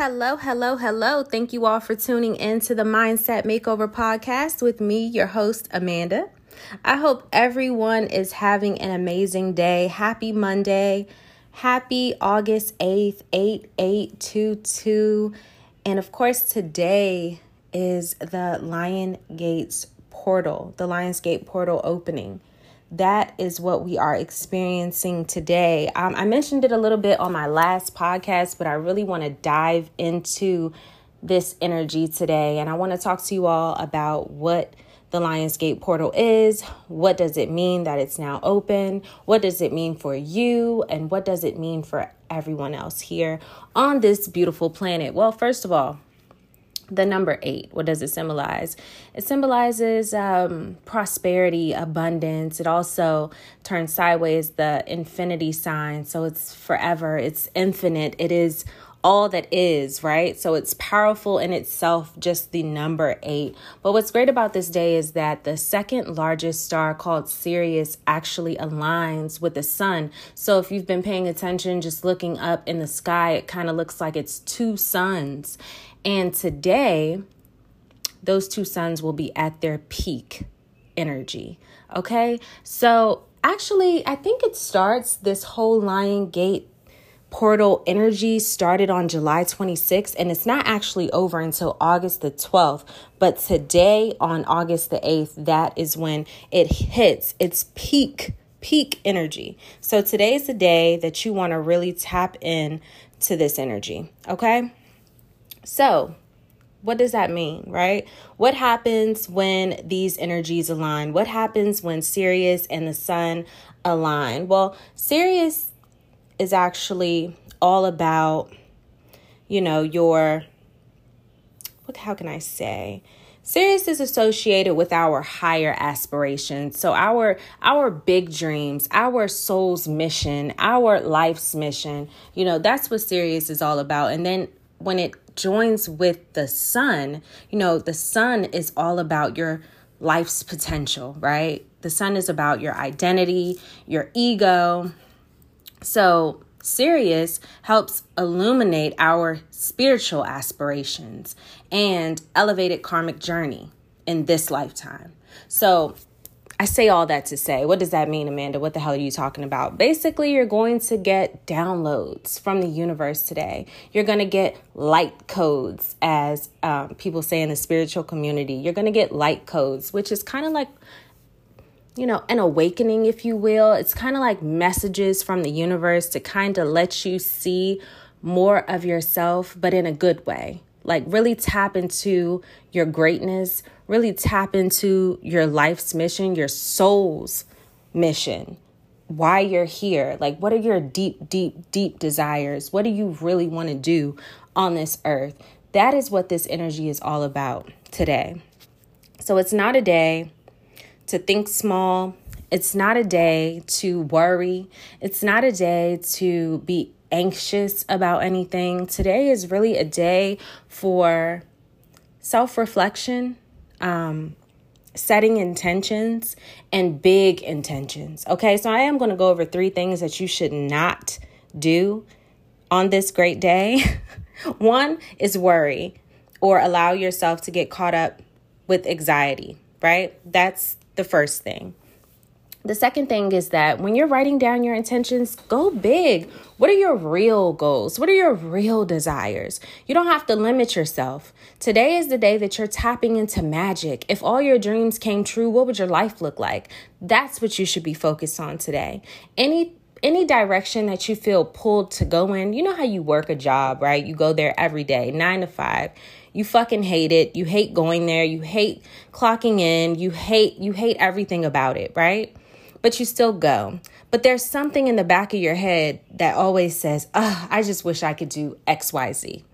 Hello. Thank you all for tuning in to the Mindset Makeover podcast with me, your host, Amanda. I hope everyone is having an amazing day. Happy Monday. Happy August 8th, 8822. And of course, today is the Lionsgate portal opening. That is what we are experiencing today. I mentioned it a little bit on my last podcast, but I really want to dive into this energy today. And I want to talk to you all about what the Lionsgate portal is. What does it mean that it's now open? What does it mean for you? And what does it mean for everyone else here on this beautiful planet? Well, first of all, the number 8, what does it symbolize? It symbolizes prosperity, abundance. It also turns sideways the infinity sign. So it's forever. It's infinite. It is all that is, right? So it's powerful in itself, just the number 8. But what's great about this day is that the second largest star called Sirius actually aligns with the sun. So if you've been paying attention, just looking up in the sky, it kind of looks like it's two suns. And today, those two suns will be at their peak energy, okay? So actually, I think it starts, this whole Lionsgate portal energy started on July 26th, and it's not actually over until August the 12th. But today, on August the 8th, that is when it hits its peak energy. So today is the day that you want to really tap in to this energy, okay? So what does that mean, right? What happens when these energies align? What happens when Sirius and the sun align? Well, Sirius is actually all about, Sirius is associated with our higher aspirations. So our big dreams, our soul's mission, our life's mission, that's what Sirius is all about. And then when it joins with the sun, the sun is all about your life's potential, right? The sun is about your identity, your ego. So Sirius helps illuminate our spiritual aspirations and elevated karmic journey in this lifetime. So I say all that to say, what does that mean, Amanda? What the hell are you talking about? Basically, you're going to get downloads from the universe today. You're going to get light codes, as people say in the spiritual community. You're going to get light codes, which is kind of like, an awakening, if you will. It's kind of like messages from the universe to kind of let you see more of yourself, but in a good way. Like really tap into your greatness, really tap into your life's mission, your soul's mission, why you're here. Like what are your deep desires? What do you really want to do on this earth? That is what this energy is all about today. So it's not a day to think small. It's not a day to worry. It's not a day to be anxious about anything. Today is really a day for self-reflection, setting intentions, and big intentions. Okay, so I am going to go over 3 things that you should not do on this great day. 1 is worry or allow yourself to get caught up with anxiety, right? That's the first thing. The second thing is that when you're writing down your intentions, go big. What are your real goals? What are your real desires? You don't have to limit yourself. Today is the day that you're tapping into magic. If all your dreams came true, what would your life look like? That's what you should be focused on today. Any direction that you feel pulled to go in, you know how you work a job, right? You go there every day, 9 to 5. You fucking hate it. You hate going there. You hate clocking in. You hate everything about it, right? But you still go. But there's something in the back of your head that always says, I just wish I could do X, Y, Z.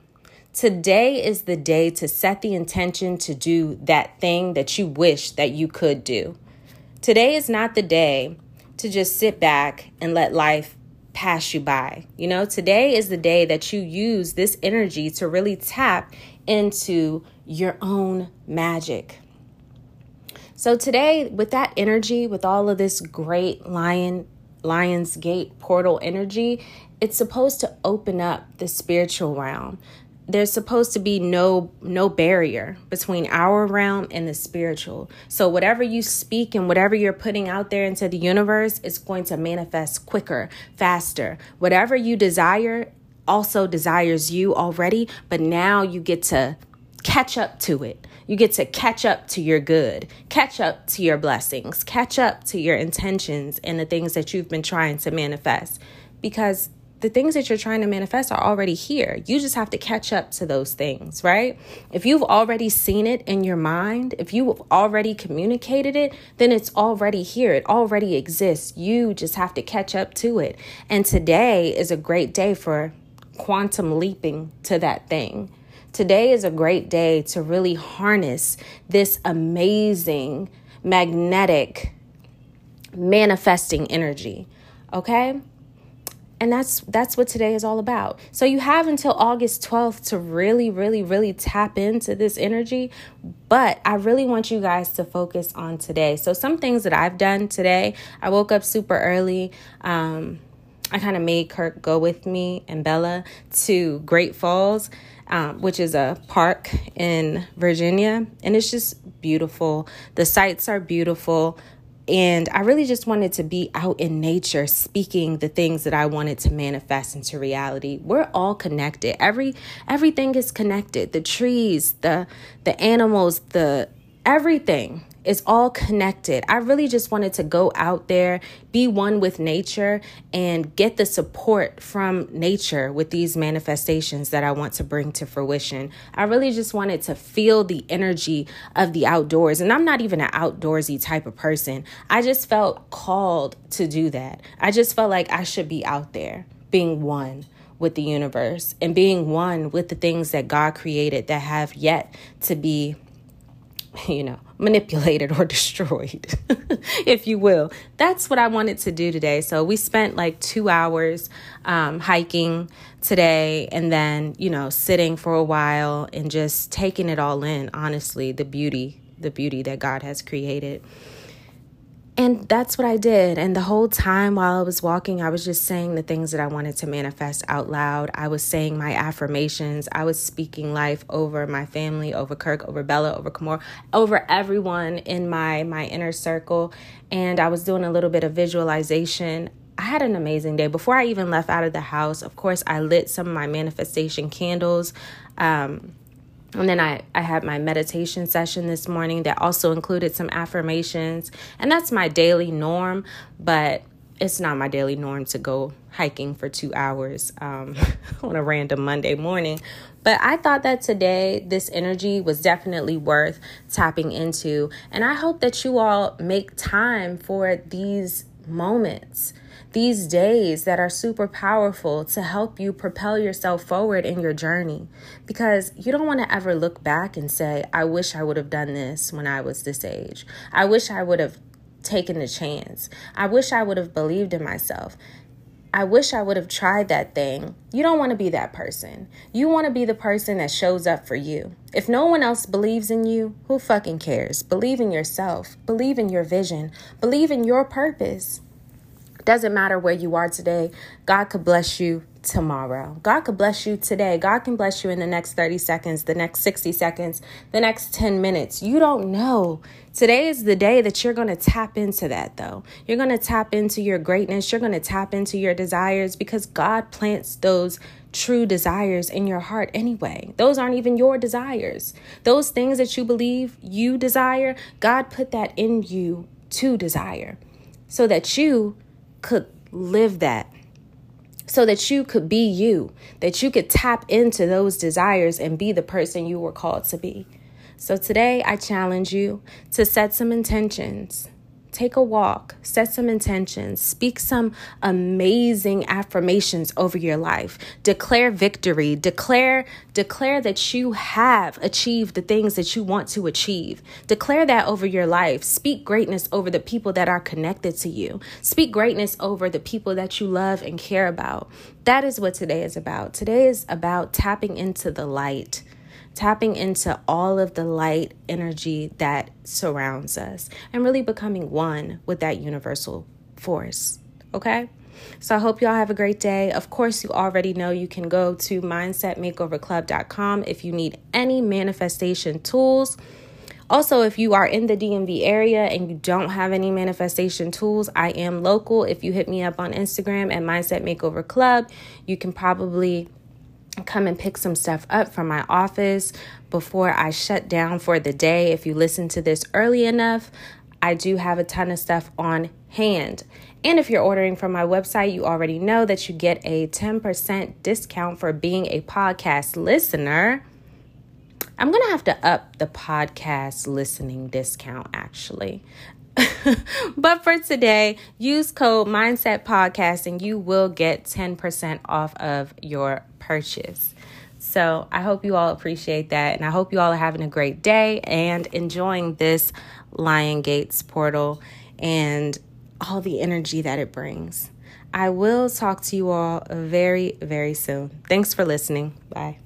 Today is the day to set the intention to do that thing that you wish that you could do. Today is not the day to just sit back and let life pass you by. Today is the day that you use this energy to really tap into your own magic. So today, with that energy, with all of this great Lionsgate portal energy, it's supposed to open up the spiritual realm. there's supposed to be no barrier between our realm and the spiritual. So whatever you speak and whatever you're putting out there into the universe is going to manifest quicker, faster. Whatever you desire also desires you already, but now you get to catch up to it. You get to catch up to your good, catch up to your blessings, catch up to your intentions and the things that you've been trying to manifest, because the things that you're trying to manifest are already here. You just have to catch up to those things, right? If you've already seen it in your mind, if you've already communicated it, then it's already here. It already exists. You just have to catch up to it. And today is a great day for quantum leaping to that thing. Today is a great day to really harness this amazing, magnetic, manifesting energy, okay? And that's what today is all about. So you have until August 12th to really, really, really tap into this energy. But I really want you guys to focus on today. So some things that I've done today, I woke up super early. I kind of made Kirk go with me and Bella to Great Falls, which is a park in Virginia. And it's just beautiful. The sights are beautiful. And I really just wanted to be out in nature speaking the things that I wanted to manifest into reality. We're all connected. Everything is connected. The trees, the animals, everything is all connected. I really just wanted to go out there, be one with nature, and get the support from nature with these manifestations that I want to bring to fruition. I really just wanted to feel the energy of the outdoors. And I'm not even an outdoorsy type of person. I just felt called to do that. I just felt like I should be out there being one with the universe and being one with the things that God created that have yet to be, manipulated or destroyed, if you will. That's what I wanted to do today. So we spent like 2 hours hiking today, and then, sitting for a while and just taking it all in, honestly, the beauty that God has created. And that's what I did. And the whole time while I was walking, I was just saying the things that I wanted to manifest out loud. I was saying my affirmations. I was speaking life over my family, over Kirk, over Bella, over Kamor, over everyone in my inner circle. And I was doing a little bit of visualization. I had an amazing day. Before I even left out of the house, of course, I lit some of my manifestation candles. And then I had my meditation session this morning that also included some affirmations. And that's my daily norm, but it's not my daily norm to go hiking for 2 hours on a random Monday morning. But I thought that today this energy was definitely worth tapping into. And I hope that you all make time for these moments, these days that are super powerful to help you propel yourself forward in your journey, because you don't want to ever look back and say, I wish I would have done this when I was this age. I wish I would have taken the chance. I wish I would have believed in myself. I wish I would have tried that thing. You don't want to be that person. You want to be the person that shows up for you. If no one else believes in you, who fucking cares? Believe in yourself. Believe in your vision. Believe in your purpose. Doesn't matter where you are today. God could bless you tomorrow. God could bless you today. God can bless you in the next 30 seconds, the next 60 seconds, the next 10 minutes. You don't know. Today is the day that you're going to tap into that, though. You're going to tap into your greatness. You're going to tap into your desires, because God plants those true desires in your heart anyway. Those aren't even your desires. Those things that you believe you desire, God put that in you to desire so that you could live that, so that you could be you, that you could tap into those desires and be the person you were called to be. So today I challenge you to set some intentions, take a walk, set some intentions, speak some amazing affirmations over your life, declare victory, declare that you have achieved the things that you want to achieve. Declare that over your life. Speak greatness over the people that are connected to you. Speak greatness over the people that you love and care about. That is what today is about. Today is about tapping into the light. Tapping into all of the light energy that surrounds us and really becoming one with that universal force. okay? So I hope y'all have a great day. Of course, you already know you can go to mindsetmakeoverclub.com if you need any manifestation tools. Also, if you are in the DMV area and you don't have any manifestation tools, I am local. If you hit me up on Instagram at Mindset Makeover Club, you can probably come and pick some stuff up from my office before I shut down for the day. If you listen to this early enough, I do have a ton of stuff on hand. And if you're ordering from my website, you already know that you get a 10% discount for being a podcast listener. I'm going to have to up the podcast listening discount, actually. But for today, use code MindsetPodcast and you will get 10% off of your purchase. So I hope you all appreciate that. And I hope you all are having a great day and enjoying this Lion Gates portal and all the energy that it brings. I will talk to you all very, very soon. Thanks for listening. Bye.